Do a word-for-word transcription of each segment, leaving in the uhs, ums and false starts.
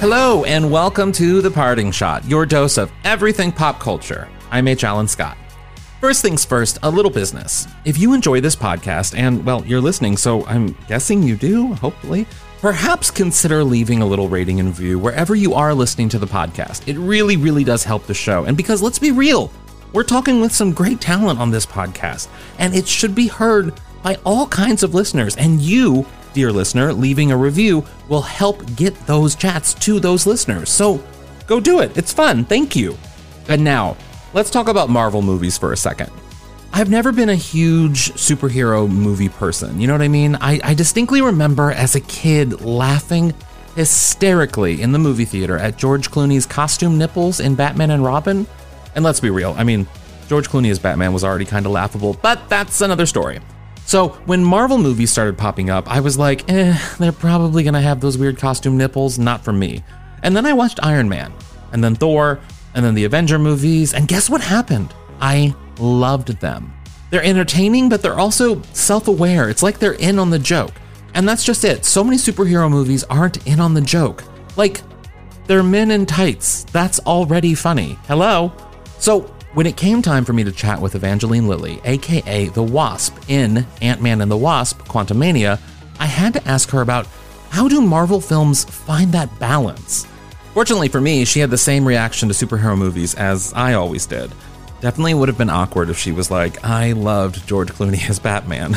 Hello, and welcome to The Parting Shot, your dose of everything pop culture. I'm H. Alan Scott. First things first, a little business. If you enjoy this podcast, and, well, you're listening, so I'm guessing you do, hopefully, perhaps consider leaving a little rating and review wherever you are listening to the podcast. It really, really does help the show. And because, let's be real, we're talking with some great talent on this podcast, and it should be heard by all kinds of listeners, and you, dear listener, leaving a review will help get those chats to those listeners. So go do it. It's fun. Thank you. And now let's talk about Marvel movies for a second. I've never been a huge superhero movie person. You know what I mean? I, I distinctly remember as a kid laughing hysterically in the movie theater at George Clooney's costume nipples in Batman and Robin. And let's be real. I mean, George Clooney as Batman was already kind of laughable, but that's another story. So when Marvel movies started popping up, I was like, eh, they're probably going to have those weird costume nipples, not for me. And then I watched Iron Man, and then Thor, and then the Avenger movies, and guess what happened? I loved them. They're entertaining, but they're also self-aware. It's like they're in on the joke. And that's just it. So many superhero movies aren't in on the joke. Like, they're men in tights. That's already funny. Hello? So when it came time for me to chat with Evangeline Lilly, aka the Wasp, in Ant-Man and the Wasp: Quantumania, I had to ask her about how do Marvel films find that balance? Fortunately for me, she had the same reaction to superhero movies as I always did. Definitely would have been awkward if she was like, I loved George Clooney as Batman.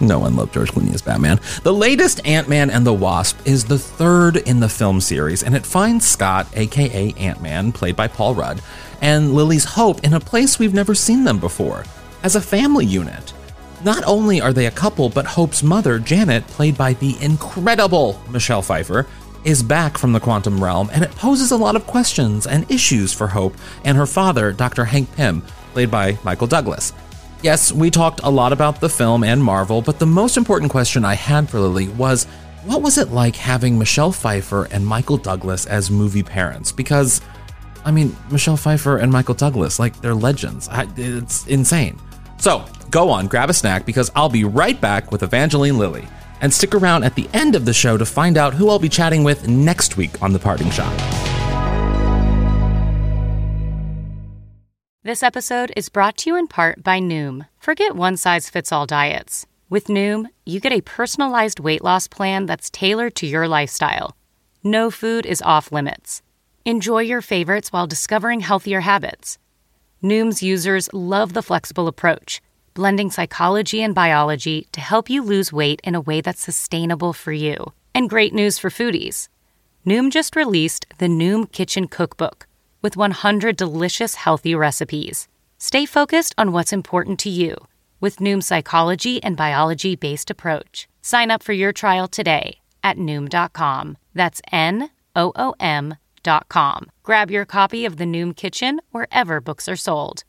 No one loved George Clooney as Batman. The latest Ant-Man and the Wasp is the third in the film series, and it finds Scott, aka Ant-Man, played by Paul Rudd, and Lily's Hope in a place we've never seen them before, as a family unit. Not only are they a couple, but Hope's mother, Janet, played by the incredible Michelle Pfeiffer, is back from the quantum realm, and it poses a lot of questions and issues for Hope and her father, Doctor Hank Pym, played by Michael Douglas. Yes, we talked a lot about the film and Marvel, but the most important question I had for Lily was, what was it like having Michelle Pfeiffer and Michael Douglas as movie parents? Because, I mean, Michelle Pfeiffer and Michael Douglas, like, they're legends. I, it's insane. So, go on, grab a snack, because I'll be right back with Evangeline Lilly. And stick around at the end of the show to find out who I'll be chatting with next week on The Parting Shot. This episode is brought to you in part by Noom. Forget one-size-fits-all diets. With Noom, you get a personalized weight loss plan that's tailored to your lifestyle. No food is off limits. Enjoy your favorites while discovering healthier habits. Noom's users love the flexible approach, blending psychology and biology to help you lose weight in a way that's sustainable for you. And great news for foodies. Noom just released the Noom Kitchen Cookbook with one hundred delicious healthy recipes. Stay focused on what's important to you with Noom's psychology and biology-based approach. Sign up for your trial today at Noom dot com. That's N O O M dot com. Grab your copy of the Noom Kitchen wherever books are sold.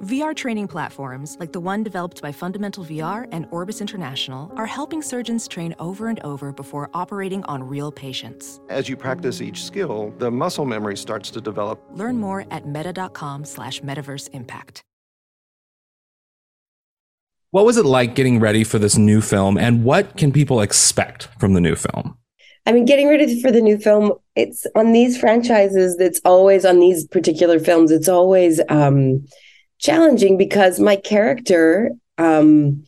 V R training platforms, like the one developed by Fundamental V R and Orbis International, are helping surgeons train over and over before operating on real patients. As you practice each skill, the muscle memory starts to develop. Learn more at meta.com slash metaverse impact. What was it like getting ready for this new film, and what can people expect from the new film? I mean, getting ready for the new film, it's on these franchises, that's always on these particular films, it's always... Um, challenging, because my character, um,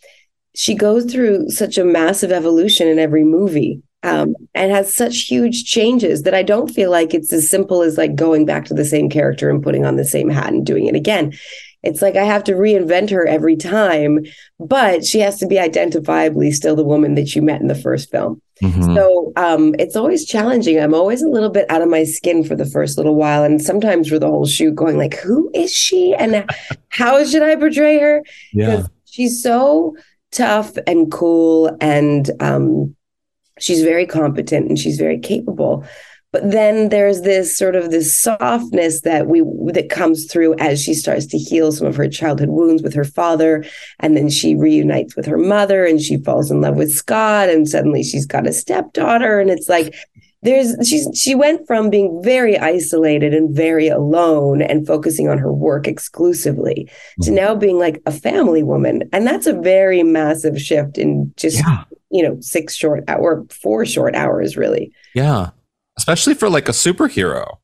she goes through such a massive evolution in every movie, um, and has such huge changes that I don't feel like it's as simple as like going back to the same character and putting on the same hat and doing it again. It's like I have to reinvent her every time, but she has to be identifiably still the woman that you met in the first film. Mm-hmm. So um, it's always challenging. I'm always a little bit out of my skin for the first little while. And sometimes for the whole shoot going like, who is she? And how should I portray her? Yeah. She's so tough and cool, and um, she's very competent and she's very capable. But then there's this sort of this softness that we that comes through as she starts to heal some of her childhood wounds with her father. And then she reunites with her mother and she falls in love with Scott. And suddenly she's got a stepdaughter. And it's like there's she's she went from being very isolated and very alone and focusing on her work exclusively to now being like a family woman. And that's a very massive shift in just, yeah. you know, six short hour, four short hours, really. Yeah. Especially for like a superhero.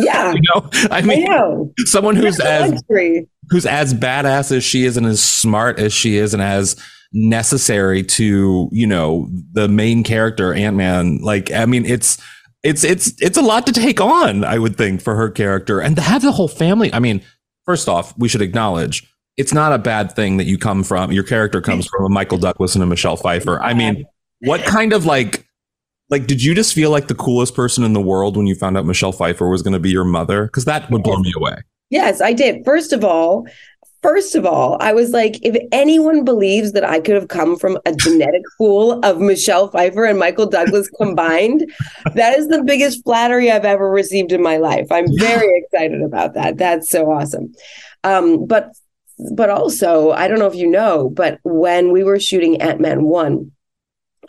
Yeah. you know? I mean, I know. someone who's as luxury. who's as badass as she is and as smart as she is and as necessary to, you know, the main character, Ant-Man. Like, I mean, it's it's it's it's a lot to take on, I would think, for her character, and to have the whole family. I mean, first off, we should acknowledge it's not a bad thing that you come from your character comes from a Michael Douglas and a Michelle Pfeiffer. I mean, what kind of like Like, did you just feel like the coolest person in the world when you found out Michelle Pfeiffer was going to be your mother? Because that would blow me away. Yes, I did. First of all, first of all, I was like, if anyone believes that I could have come from a genetic pool of Michelle Pfeiffer and Michael Douglas combined, that is the biggest flattery I've ever received in my life. I'm very excited about that. That's so awesome. Um, but but also, I don't know if you know, but when we were shooting Ant-Man one,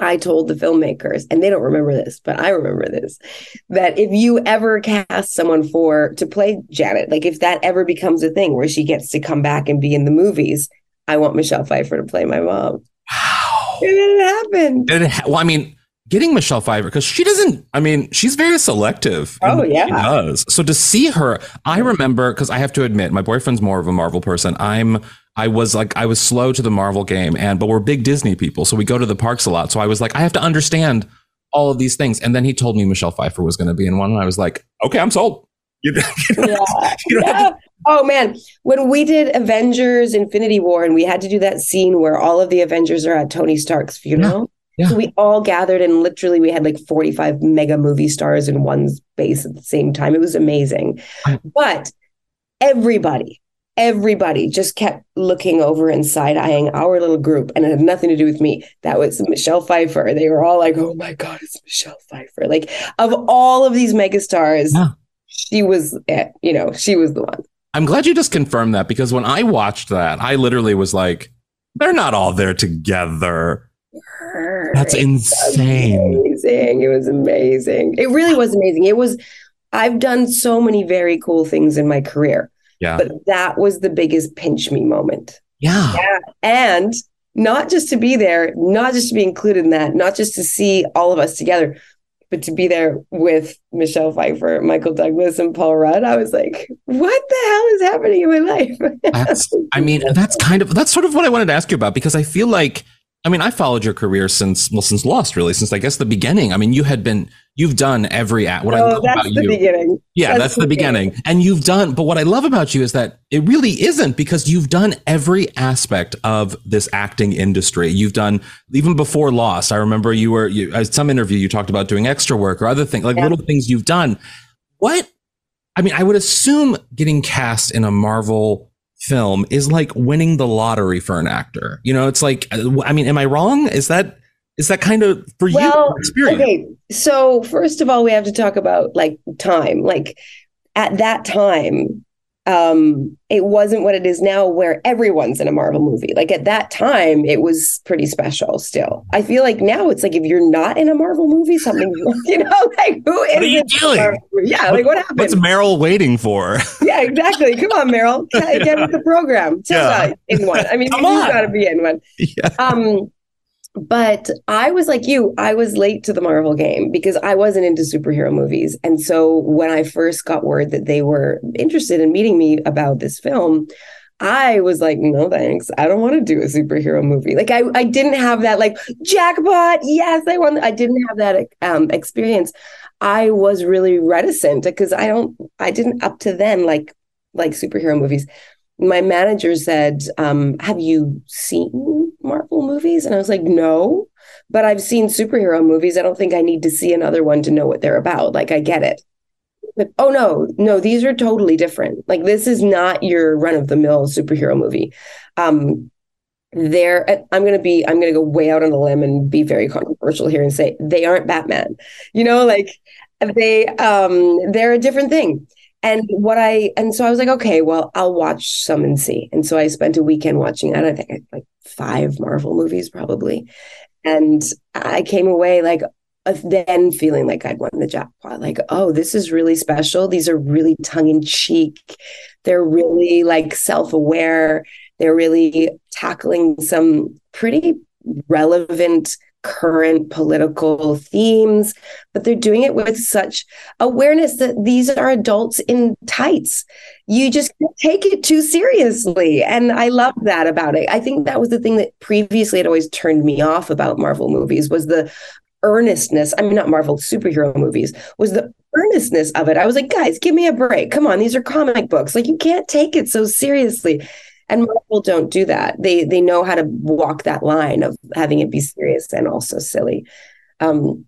I told the filmmakers, and they don't remember this, but I remember this, that if you ever cast someone for to play Janet, like if that ever becomes a thing where she gets to come back and be in the movies, I want Michelle Pfeiffer to play my mom. Wow. And it happened. And it ha- well, I mean, getting Michelle Pfeiffer, because she doesn't, I mean, she's very selective. Oh, yeah. She does. So to see her, I remember, because I have to admit, my boyfriend's more of a Marvel person. I'm I was like, I was slow to the Marvel game, and but we're big Disney people, so we go to the parks a lot. So I was like, I have to understand all of these things. And then he told me Michelle Pfeiffer was going to be in one, and I was like, okay, I'm sold. You know, you know, yeah. you know, yeah. Oh, man. When we did Avengers Infinity War, and we had to do that scene where all of the Avengers are at Tony Stark's funeral, yeah. Yeah. So we all gathered, and literally we had like forty-five mega movie stars in one space at the same time. It was amazing. But everybody... Everybody just kept looking over and side-eyeing our little group, and it had nothing to do with me. That was Michelle Pfeiffer. They were all like, oh my God, it's Michelle Pfeiffer. Like, of all of these megastars, yeah. she was it. You know, she was the one. I'm glad you just confirmed that, because when I watched that, I literally was like, they're not all there together. Her. That's insane. It was amazing. It was amazing. It really was amazing. It was, I've done so many very cool things in my career. Yeah. But that was the biggest pinch me moment. Yeah. yeah. And not just to be there, not just to be included in that, not just to see all of us together, but to be there with Michelle Pfeiffer, Michael Douglas, and Paul Rudd. I was like, what the hell is happening in my life? That's, I mean, that's kind of, that's sort of what I wanted to ask you about, because I feel like, I mean, I followed your career since, well, since Lost, really, since I guess the beginning. I mean, you had been, you've done every act. What oh, I love that's about the you, beginning. Yeah, that's, that's the beginning. beginning. And you've done, but what I love about you is that it really isn't, because you've done every aspect of this acting industry. You've done, even before Lost, I remember you were, you, some interview you talked about doing extra work or other things, like yeah. little things you've done. What, I mean, I would assume getting cast in a Marvel film is like winning the lottery for an actor. You know, it's like, I mean, am I wrong? Is that is that kind of for well, you experience? Okay. So first of all, we have to talk about like time. Like at that time, um, it wasn't what it is now where everyone's in a Marvel movie. Like at that time, it was pretty special still. I feel like now it's like if you're not in a Marvel movie, something, you know, like who is What are you doing? Yeah, like what happened? What's Meryl waiting for? Yeah, exactly. Come on, Meryl. Get, get with the program. Yeah. In one. I mean, Come you on. Gotta be in one. Yeah. Um, but I was like you, I was late to the Marvel game because I wasn't into superhero movies. And so when I first got word that they were interested in meeting me about this film, I was like, no, thanks. I don't want to do a superhero movie. Like I, I didn't have that like jackpot. Yes, I won. I didn't have that um, experience. I was really reticent because I don't, I didn't up to then like, like superhero movies. My manager said, um, have you seen Marvel movies? And I was like, no, but I've seen superhero movies. I don't think I need to see another one to know what they're about. Like, I get it. But, oh, no, no, these are totally different. Like, this is not your run of the mill superhero movie. Um, They're, I'm going to be, I'm going to go way out on a limb and be very controversial here and say they aren't Batman. You know, like they, um, they're a different thing. And what I, and so I was like, okay, well, I'll watch some and see. And so I spent a weekend watching, I don't think like five Marvel movies probably. And I came away like, then feeling like I'd won the jackpot, like, oh, this is really special. These are really tongue in cheek. They're really like self-aware. They're really tackling some pretty relevant current political themes, but they're doing it with such awareness that these are adults in tights. You just can't take it too seriously. And I love that about it. I think that was the thing that previously had always turned me off about Marvel movies was the earnestness. I mean, not Marvel superhero movies, was the earnestness of it. I was like, guys, give me a break. Come on. These are comic books. Like you can't take it so seriously. And Marvel don't do that. They they know how to walk that line of having it be serious and also silly. Um,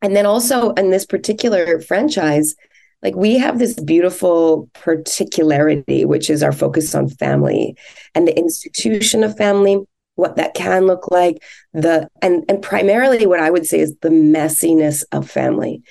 and then also in this particular franchise, like we have this beautiful particularity, which is our focus on family and the institution of family, what that can look like, the and and primarily what I would say is the messiness of family.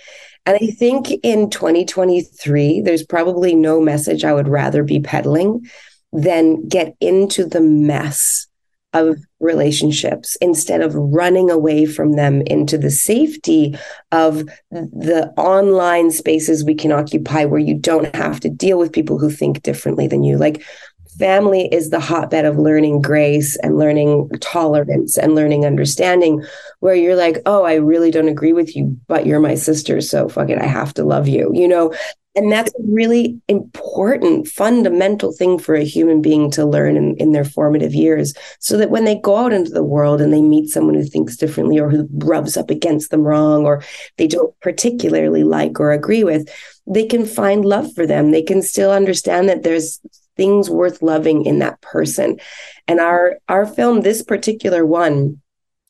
And I think in twenty twenty-three, there's probably no message I would rather be peddling than get into the mess of relationships instead of running away from them into the safety of the online spaces we can occupy where you don't have to deal with people who think differently than you. Like family is the hotbed of learning grace and learning tolerance and learning understanding, where you're like, oh, I really don't agree with you, but you're my sister, so fuck it, I have to love you, you know? And that's a really important, fundamental thing for a human being to learn in, in their formative years, so that when they go out into the world and they meet someone who thinks differently or who rubs up against them wrong or they don't particularly like or agree with, they can find love for them. They can still understand that there's things worth loving in that person. And our our film, this particular one,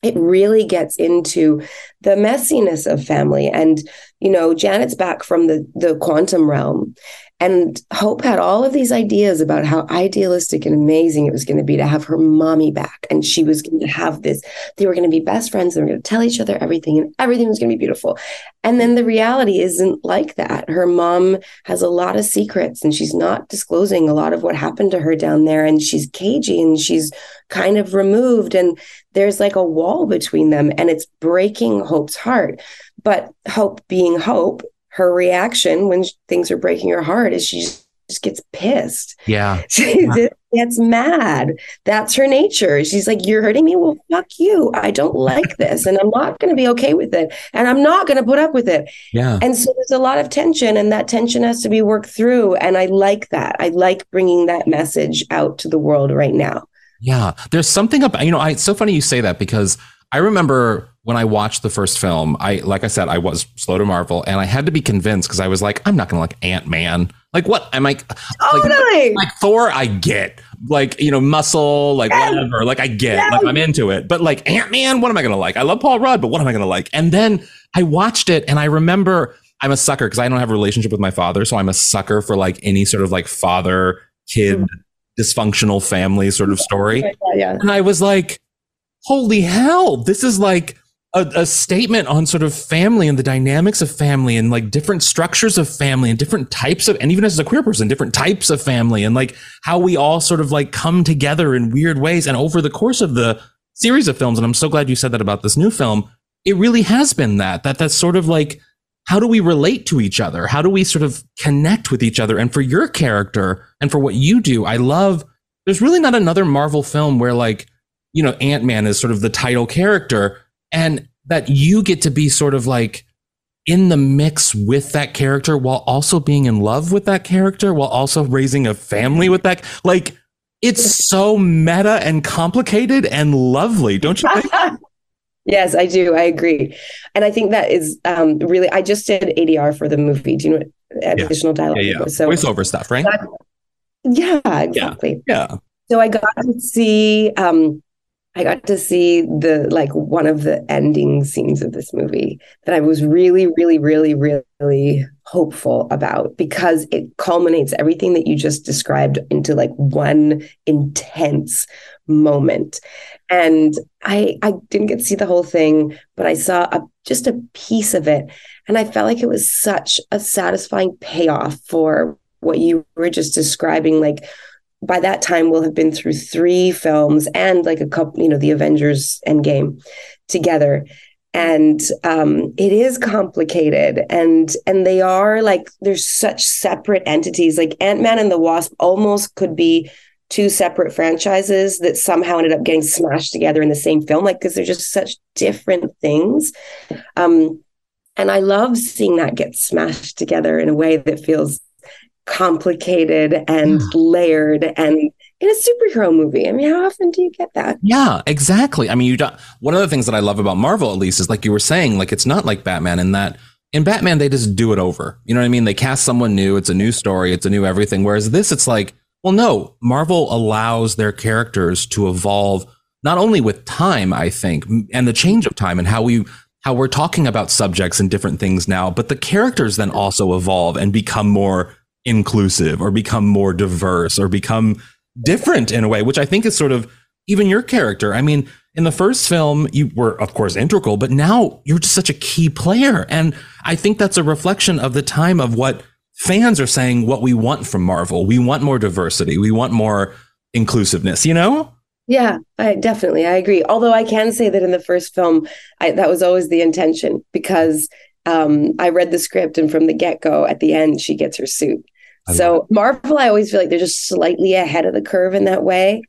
it really gets into the messiness of family. And, you know, Janet's back from the, the quantum realm. And Hope had all of these ideas about how idealistic and amazing it was going to be to have her mommy back. And she was going to have this, they were going to be best friends. They were going to tell each other everything and everything was going to be beautiful. And then the reality isn't like that. Her mom has a lot of secrets and she's not disclosing a lot of what happened to her down there. And she's cagey and she's kind of removed. And there's like a wall between them and it's breaking Hope's heart. But Hope being Hope, her reaction when things are breaking her heart is she just, just gets pissed. Yeah. She yeah. gets mad. That's her nature. She's like, you're hurting me. Well, fuck you. I don't like this. And I'm not going to be okay with it. And I'm not going to put up with it. Yeah. And so there's a lot of tension and that tension has to be worked through. And I like that. I like bringing that message out to the world right now. Yeah. There's something about, you know, I, it's so funny you say that because I remember when I watched the first film, I, like I said, I was slow to Marvel and I had to be convinced because I was like, I'm not going to like Ant-Man. Like what? I'm like, oh, like, nice. Like Thor, I get like, you know, muscle, like yes. whatever, like I get yes. like I'm into it. But like Ant-Man, what am I going to like? I love Paul Rudd, but what am I going to like? And then I watched it and I remember I'm a sucker because I don't have a relationship with my father. So I'm a sucker for like any sort of like father, kid, mm-hmm. dysfunctional family sort of story. Yeah, yeah. And I was like, holy hell, this is like A, a statement on sort of family and the dynamics of family and like different structures of family and different types of, and even as a queer person, different types of family and like how we all sort of like come together in weird ways. And over the course of the series of films, and I'm so glad you said that about this new film, it really has been that, that that's sort of like, how do we relate to each other? How do we sort of connect with each other? And for your character and for what you do, I love, there's really not another Marvel film where like, you know, Ant-Man is sort of the title character, and that you get to be sort of like in the mix with that character while also being in love with that character, while also raising a family with that. Like, it's so meta and complicated and lovely, don't you think? Yes, I do. I agree. And I think that is um, really, I just did A D R for the movie. Do you know what additional yeah. dialogue? Yeah, yeah. So, voiceover stuff, right? That, yeah, exactly. Yeah. yeah. So I got to see... Um, I got to see the like one of the ending scenes of this movie that I was really, really, really, really hopeful about, because it culminates everything that you just described into like one intense moment. And I I didn't get to see the whole thing, but I saw a, just a piece of it. And I felt like it was such a satisfying payoff for what you were just describing. Like, by that time, we'll have been through three films and like a couple, you know, the Avengers Endgame together. And um, it is complicated. And and they are like, they're such separate entities. Like Ant-Man and the Wasp almost could be two separate franchises that somehow ended up getting smashed together in the same film, like, because they're just such different things. Um, and I love seeing that get smashed together in a way that feels complicated and yeah. layered, and in a superhero movie. I mean, how often do you get that? Yeah, exactly. I mean, you don't, one of the things that I love about Marvel, at least, is like you were saying, like, it's not like Batman in that in Batman, they just do it over. You know what I mean? They cast someone new. It's a new story. It's a new everything. Whereas this, it's like, well, no, Marvel allows their characters to evolve, not only with time, I think, and the change of time and how we how we're talking about subjects and different things now, but the characters then also evolve and become more inclusive or become more diverse or become different in a way, which I think is sort of even your character. I mean, in the first film, you were, of course, integral, but now you're just such a key player. And I think that's a reflection of the time of what fans are saying, what we want from Marvel. We want more diversity. We want more inclusiveness, you know? Yeah, I definitely. I agree. Although I can say that in the first film, I, that was always the intention, because um, I read the script, and from the get-go, at the end, she gets her suit. So Marvel, I always feel like they're just slightly ahead of the curve in that way.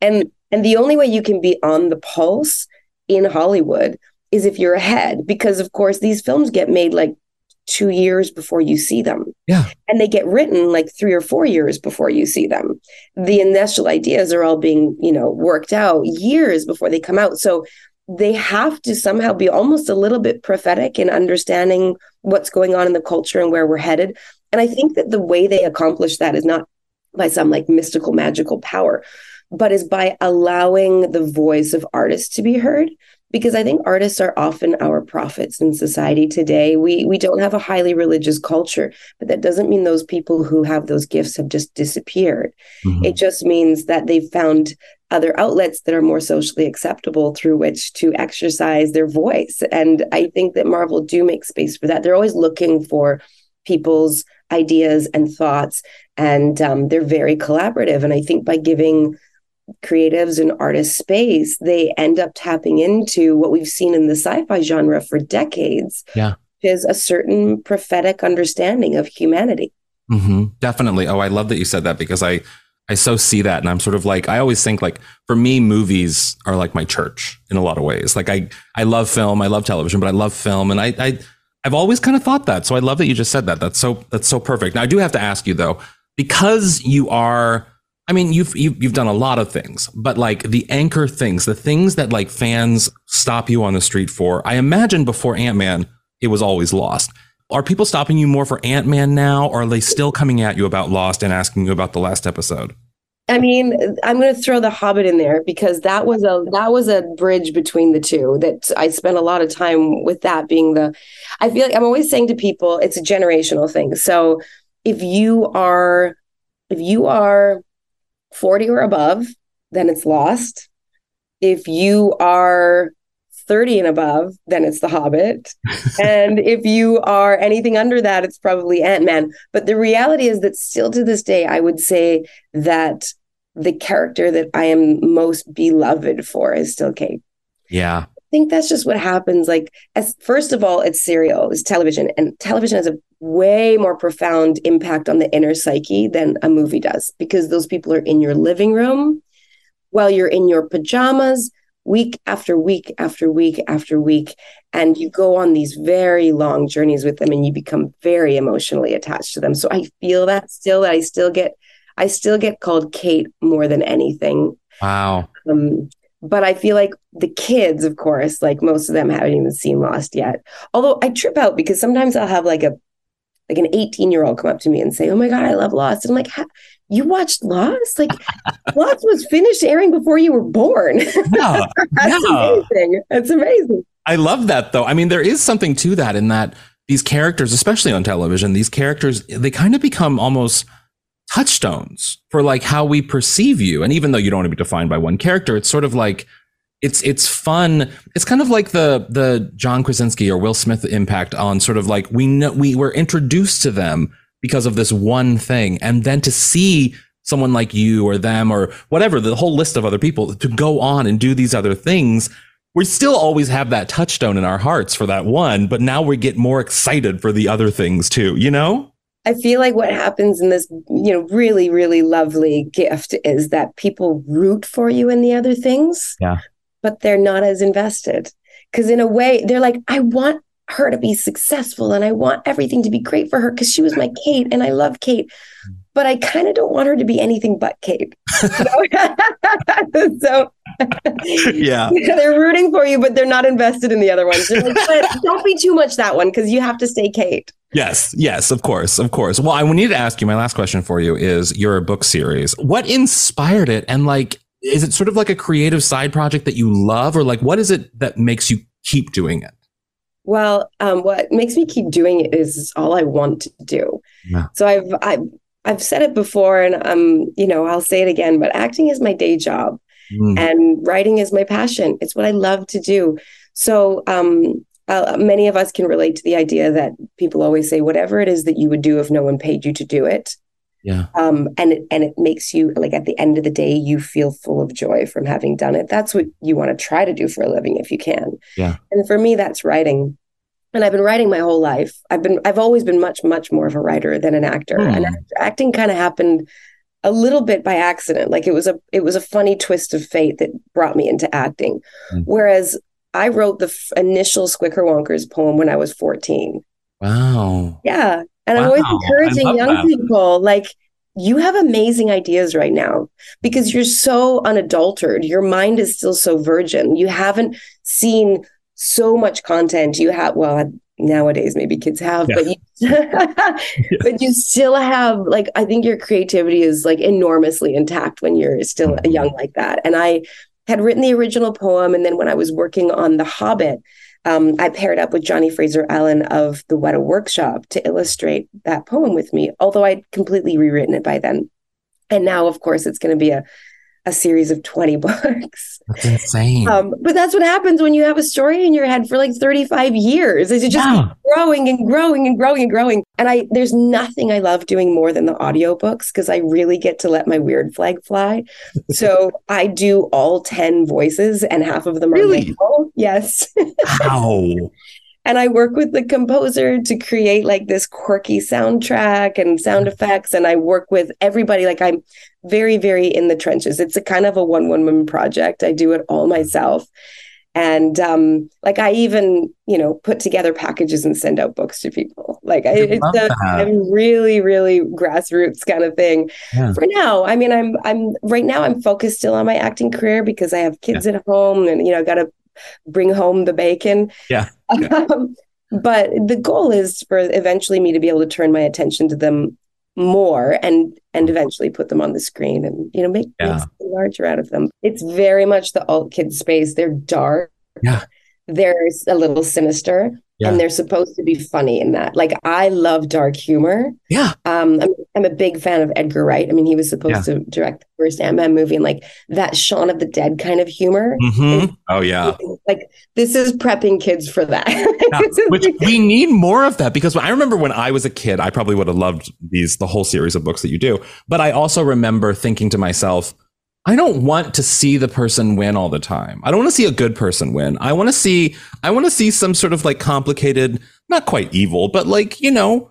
And and the only way you can be on the pulse in Hollywood is if you're ahead, because, of course, these films get made like two years before you see them. Yeah. And they get written like three or four years before you see them. The initial ideas are all being, you know, worked out years before they come out. So they have to somehow be almost a little bit prophetic in understanding what's going on in the culture and where we're headed. And I think that the way they accomplish that is not by some like mystical, magical power, but is by allowing the voice of artists to be heard. Because I think artists are often our prophets in society today. We we don't have a highly religious culture, but that doesn't mean those people who have those gifts have just disappeared. Mm-hmm. It just means that they've found other outlets that are more socially acceptable through which to exercise their voice. And I think that Marvel do make space for that. They're always looking for people's ideas and thoughts, and um, they're very collaborative. And I think by giving creatives and artists space, they end up tapping into what we've seen in the sci-fi genre for decades, yeah. which is a certain prophetic understanding of humanity. Mm-hmm. Definitely. Oh, I love that you said that, because I, I so see that. And I'm sort of like, I always think, like, for me, movies are like my church in a lot of ways. Like, I, I love film, I love television, but I love film. And I, I, I've always kind of thought that. So I love that you just said that. That's so, that's so perfect. Now, I do have to ask you, though, because you are, I mean, you've, you've, you've done a lot of things, but like the anchor things, the things that like fans stop you on the street for, I imagine before Ant-Man, it was always Lost. Are people stopping you more for Ant-Man now, or are they still coming at you about Lost and asking you about the last episode? I mean, I'm going to throw The Hobbit in there, because that was a that was a bridge between the two that I spent a lot of time with. That being the, I feel like I'm always saying to people, it's a generational thing. So if you are if you are forty or above, then it's Lost. If you are thirty and above, then it's The Hobbit. And if you are anything under that, it's probably Ant-Man. But the reality is that still to this day, I would say that the character that I am most beloved for is still Kate. Yeah. I think that's just what happens. Like, as first of all, it's serial, it's television. And television has a way more profound impact on the inner psyche than a movie does, because those people are in your living room while you're in your pajamas, week after week after week after week. And you go on these very long journeys with them, and you become very emotionally attached to them. So I feel that still, that I still get, I still get called Kate more than anything. Wow. Um, but I feel like the kids, of course, like most of them haven't even seen Lost yet. Although I trip out, because sometimes I'll have like a like an eighteen year old come up to me and say, oh my God, I love Lost. And I'm like, you watched Lost? Like Lost was finished airing before you were born. Yeah, That's yeah. amazing. That's amazing. I love that though. I mean, there is something to that in that these characters, especially on television, these characters, they kind of become almost touchstones for like how we perceive you. And even though you don't want to be defined by one character, it's sort of like, It's it's fun. It's kind of like the the John Krasinski or Will Smith impact on sort of like we know we were introduced to them because of this one thing. And then to see someone like you or them or whatever, the whole list of other people to go on and do these other things. We still always have that touchstone in our hearts for that one. But now we get more excited for the other things, too, you know? I feel like what happens in this, you know, really, really lovely gift is that people root for you in the other things. Yeah. But they're not as invested because in a way they're like, I want her to be successful and I want everything to be great for her because she was my Kate and I love Kate, but I kind of don't want her to be anything but Kate. So, so yeah, they're rooting for you, but they're not invested in the other ones. They're like, but don't be too much that one because you have to stay Kate. Yes, yes, of course, of course. Well, I need to ask you, my last question for you is your book series. What inspired it and like, is it sort of like a creative side project that you love or like, what is it that makes you keep doing it? Well, um, what makes me keep doing it is all I want to do. Yeah. So I've, I've, I've said it before and, um, you know, I'll say it again, but acting is my day job mm. and writing is my passion. It's what I love to do. So um, uh, many of us can relate to the idea that people always say, whatever it is that you would do if no one paid you to do it. Yeah. Um, and, it, and it makes you like at the end of the day, you feel full of joy from having done it. That's what you want to try to do for a living if you can. Yeah. And for me, that's writing. And I've been writing my whole life. I've been, I've always been much, much more of a writer than an actor. Mm. And acting kind of happened a little bit by accident. Like it was a, it was a funny twist of fate that brought me into acting. Mm. Whereas I wrote the f- initial Squicker Wonker's poem when I was fourteen. Wow. Yeah. And wow. I'm always encouraging young that. people, like, you have amazing ideas right now because you're so unadulterated. Your mind is still so virgin. You haven't seen so much content. You have, well, nowadays maybe kids have, yeah. but, you, but you still have, like, I think your creativity is, like, enormously intact when you're still mm-hmm. young like that. And I had written the original poem. And then when I was working on The Hobbit, Um, I paired up with Johnny Fraser Allen of the Weta Workshop to illustrate that poem with me, although I'd completely rewritten it by then. And now, of course, it's going to be a, a series of twenty books. That's insane. Um, but that's what happens when you have a story in your head for like thirty-five years. Is it just yeah. growing and growing and growing and growing. And I there's nothing I love doing more than the audiobooks because I really get to let my weird flag fly. So I do all ten voices and half of them really? are Michael. Yes. Wow. And I work with the composer to create like this quirky soundtrack and sound effects. And I work with everybody. Like I'm very, very in the trenches. It's a kind of a one woman project. I do it all myself. And um, like I even, you know, put together packages and send out books to people. Like I, I it's a I'm really, really grassroots kind of thing. Yeah. For now, I mean, I'm I'm right now I'm focused still on my acting career because I have kids yeah. at home and, you know, I've got to bring home the bacon. Yeah. yeah. Um, but the goal is for eventually me to be able to turn my attention to them more and, and eventually put them on the screen and, you know, make, yeah. make something larger out of them. It's very much the alt kid space. They're dark. Yeah. They're a little sinister yeah. and they're supposed to be funny in that. Like I love dark humor. Yeah. Um, I'm, I'm a big fan of Edgar Wright. I mean, he was supposed yeah. to direct the first Ant-Man movie and like that Shaun of the Dead kind of humor. Mm-hmm. Is, oh yeah. Like this is prepping kids for that. Yeah. Which we need more of that because I remember when I was a kid, I probably would have loved these, the whole series of books that you do. But I also remember thinking to myself, I don't want to see the person win all the time. I don't want to see a good person win. I want to see, I want to see some sort of like complicated, not quite evil, but like, you know,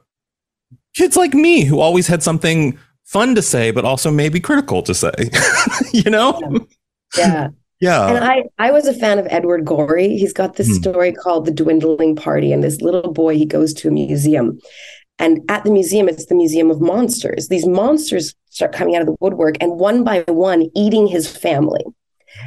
kids like me who always had something fun to say, but also maybe critical to say, you know? Yeah. Yeah. And I, I was a fan of Edward Gorey. He's got this hmm. story called The Dwindling Party. And this little boy, he goes to a museum. And at the museum, it's the Museum of Monsters. These monsters start coming out of the woodwork and one by one eating his family.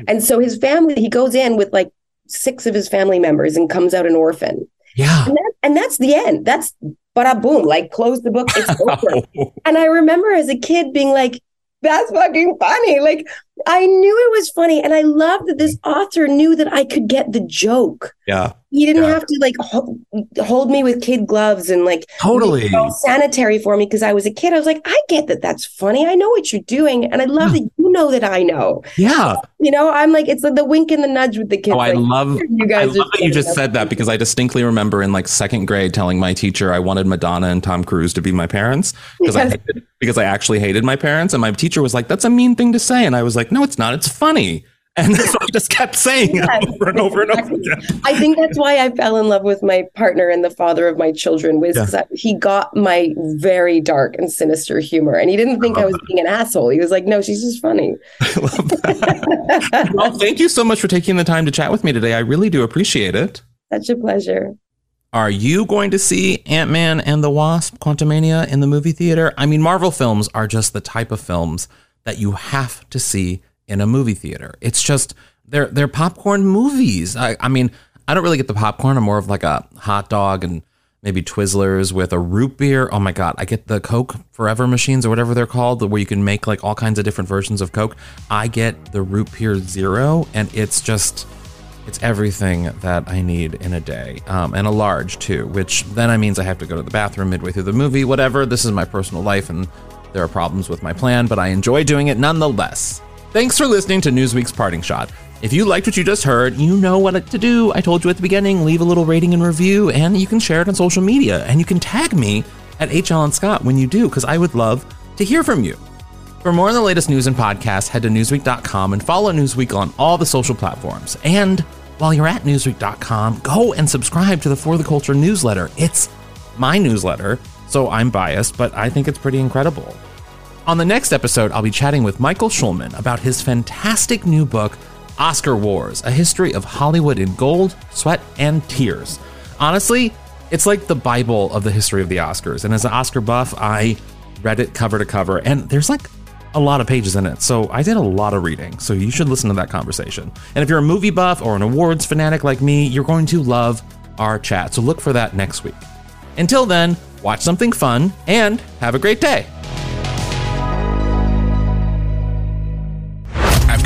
And so his family, he goes in with like six of his family members and comes out an orphan. Yeah. And, that, and that's the end. That's bada boom, like close the book. It's over. Oh. And I remember as a kid being like, that's fucking funny. Like, I knew it was funny. And I love that this author knew that I could get the joke. Yeah. He didn't yeah. have to like ho- hold me with kid gloves and like totally sanitary for me because I was a kid. I was like, I get that. That's funny. I know what you're doing. And I love yeah. that you know that I know. Yeah. You know, I'm like, it's like the wink and the nudge with the kids. Oh, I like, love, you guys I love that you just said that because I distinctly remember in like second grade telling my teacher I wanted Madonna and Tom Cruise to be my parents because yes. I hated, because I actually hated my parents. And my teacher was like, that's a mean thing to say. And I was like, no, it's not. It's funny. And that's what I just kept saying yes, over and over exactly. and over again. I think that's why I fell in love with my partner and the father of my children was yeah. that he got my very dark and sinister humor. And he didn't think I, I was that. being an asshole. He was like, no, she's just funny. I love that. Well, thank you so much for taking the time to chat with me today. I really do appreciate it. Such a pleasure. Are you going to see Ant-Man and the Wasp: Quantumania in the movie theater? I mean, Marvel films are just the type of films that you have to see in a movie theater. It's just, they're, they're popcorn movies. I, I mean, I don't really get the popcorn. I'm more of like a hot dog and maybe Twizzlers with a root beer. Oh my God. I get the Coke Forever machines or whatever they're called, where you can make like all kinds of different versions of Coke. I get the root beer zero and it's just, it's everything that I need in a day. Um, and a large too, which then I means I have to go to the bathroom midway through the movie, whatever. This is my personal life and there are problems with my plan, but I enjoy doing it nonetheless. Thanks for listening to Newsweek's Parting Shot. If you liked what you just heard, you know what to do. I told you at the beginning, leave a little rating and review, and you can share it on social media. And you can tag me at H. Alan Scott when you do, because I would love to hear from you. For more on the latest news and podcasts, head to Newsweek dot com and follow Newsweek on all the social platforms. And while you're at Newsweek dot com, go and subscribe to the For the Culture newsletter. It's my newsletter, so I'm biased, but I think it's pretty incredible. On the next episode, I'll be chatting with Michael Schulman about his fantastic new book, Oscar Wars, a history of Hollywood in gold, sweat, and tears. Honestly, it's like the Bible of the history of the Oscars. And as an Oscar buff, I read it cover to cover, and there's like a lot of pages in it. So I did a lot of reading. So you should listen to that conversation. And if you're a movie buff or an awards fanatic like me, you're going to love our chat. So look for that next week. Until then, watch something fun and have a great day.